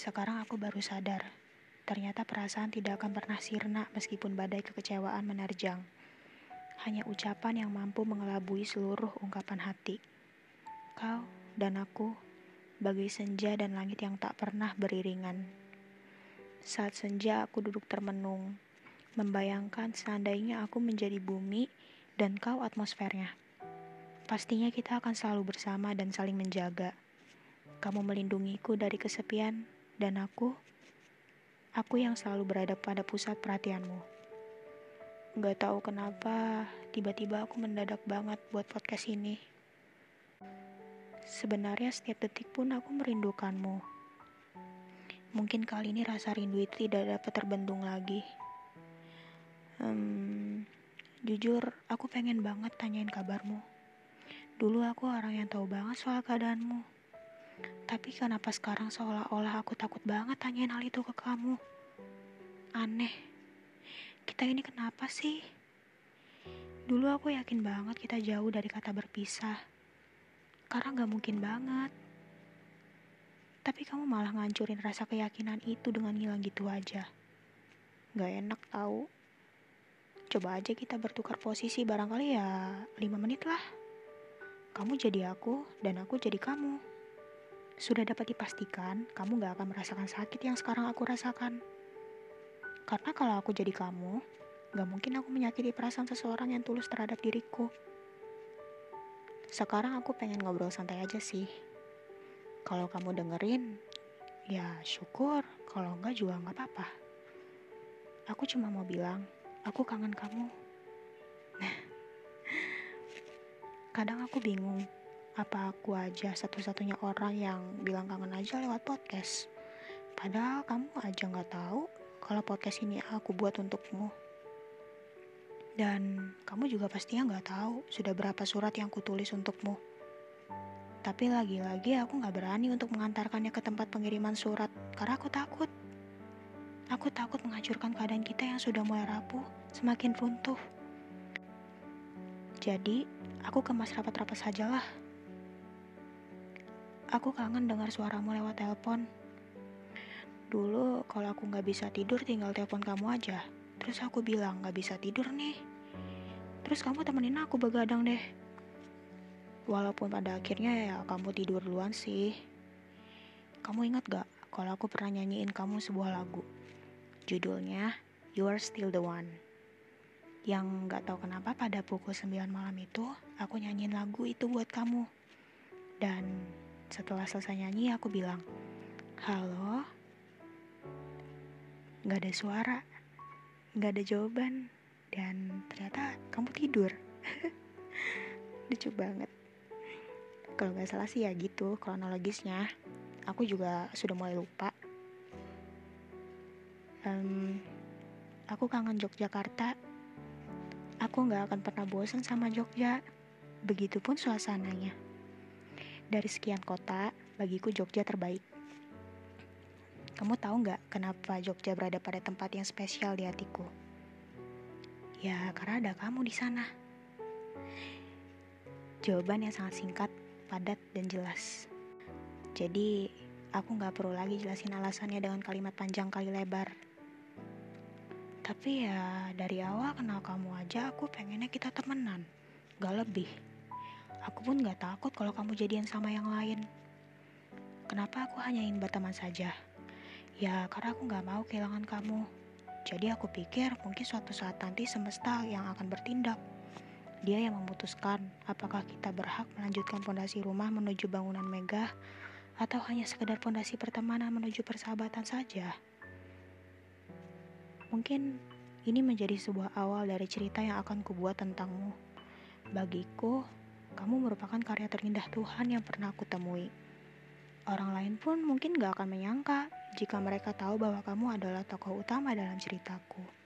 Sekarang aku baru sadar, ternyata perasaan tidak akan pernah sirna meskipun badai kekecewaan menerjang. Hanya ucapan yang mampu mengelabui seluruh ungkapan hati. Kau dan aku, bagai senja dan langit yang tak pernah beriringan. Saat senja aku duduk termenung, membayangkan seandainya aku menjadi bumi dan kau atmosfernya. Pastinya kita akan selalu bersama dan saling menjaga. Kamu melindungiku dari kesepian, dan aku yang selalu berada pada pusat perhatianmu. Gak tahu kenapa, tiba-tiba aku mendadak banget buat podcast ini. Sebenarnya setiap detik pun aku merindukanmu. Mungkin kali ini rasa rindu itu tidak dapat terbendung lagi. Jujur, aku pengen banget tanyain kabarmu. Dulu aku orang yang tahu banget soal keadaanmu. Tapi kenapa sekarang seolah-olah aku takut banget tanyain hal itu ke kamu? Aneh. Kita ini kenapa sih? Dulu aku yakin banget kita jauh dari kata berpisah. Karena gak mungkin banget. Tapi kamu malah ngancurin rasa keyakinan itu dengan hilang gitu aja. Gak enak tahu. Coba aja kita bertukar posisi, barangkali ya 5 menit lah. Kamu jadi aku dan aku jadi kamu. Sudah dapat dipastikan kamu gak akan merasakan sakit yang sekarang aku rasakan. Karena kalau aku jadi kamu, gak mungkin aku menyakiti perasaan seseorang yang tulus terhadap diriku. Sekarang aku pengen ngobrol santai aja sih. Kalau kamu dengerin, ya syukur. Kalau enggak juga enggak apa-apa. Aku cuma mau bilang, aku kangen kamu. Kadang aku bingung, apa aku aja satu-satunya orang yang bilang kangen aja lewat podcast. Padahal kamu aja enggak tahu kalau podcast ini aku buat untukmu. Dan kamu juga pastinya gak tahu sudah berapa surat yang kutulis untukmu. Tapi lagi-lagi aku gak berani untuk mengantarkannya ke tempat pengiriman surat. Karena aku takut. Aku takut menghancurkan keadaan kita yang sudah mulai rapuh, semakin runtuh. Jadi, aku kemas rapat-rapat sajalah. Aku kangen dengar suaramu lewat telepon. Dulu kalau aku gak bisa tidur tinggal telepon kamu aja. Terus aku bilang, gak bisa tidur nih. Terus kamu temenin aku begadang deh. Walaupun pada akhirnya ya kamu tidur duluan sih. Kamu ingat gak kalau aku pernah nyanyiin kamu sebuah lagu? Judulnya, You Are Still The One. Yang gak tahu kenapa pada pukul 9 malam itu, aku nyanyiin lagu itu buat kamu. Dan setelah selesai nyanyi aku bilang, halo? Gak ada suara. Gak ada jawaban. Dan ternyata kamu tidur. Lucu banget. Kalau gak salah sih ya gitu kronologisnya. Aku juga sudah mulai lupa. Aku kangen Yogyakarta. Aku gak akan pernah bosan sama Jogja. Begitupun suasananya. Dari sekian kota, bagiku Jogja terbaik. Kamu tahu gak kenapa Jogja berada pada tempat yang spesial di hatiku? Ya, karena ada kamu di sana. Jawaban yang sangat singkat, padat, dan jelas. Jadi, aku gak perlu lagi jelasin alasannya dengan kalimat panjang kali lebar. Tapi ya, dari awal kenal kamu aja, aku pengennya kita temenan. Gak lebih. Aku pun gak takut kalau kamu jadian sama yang lain. Kenapa aku hanya ingin berteman saja? Ya, karena aku gak mau kehilangan kamu. Jadi aku pikir mungkin suatu saat nanti semesta yang akan bertindak. Dia yang memutuskan apakah kita berhak melanjutkan fondasi rumah menuju bangunan megah, atau hanya sekedar fondasi pertemanan menuju persahabatan saja. Mungkin ini menjadi sebuah awal dari cerita yang akan kubuat tentangmu. Bagiku, kamu merupakan karya terindah Tuhan yang pernah aku temui. Orang lain pun mungkin gak akan menyangka jika mereka tahu bahwa kamu adalah tokoh utama dalam ceritaku.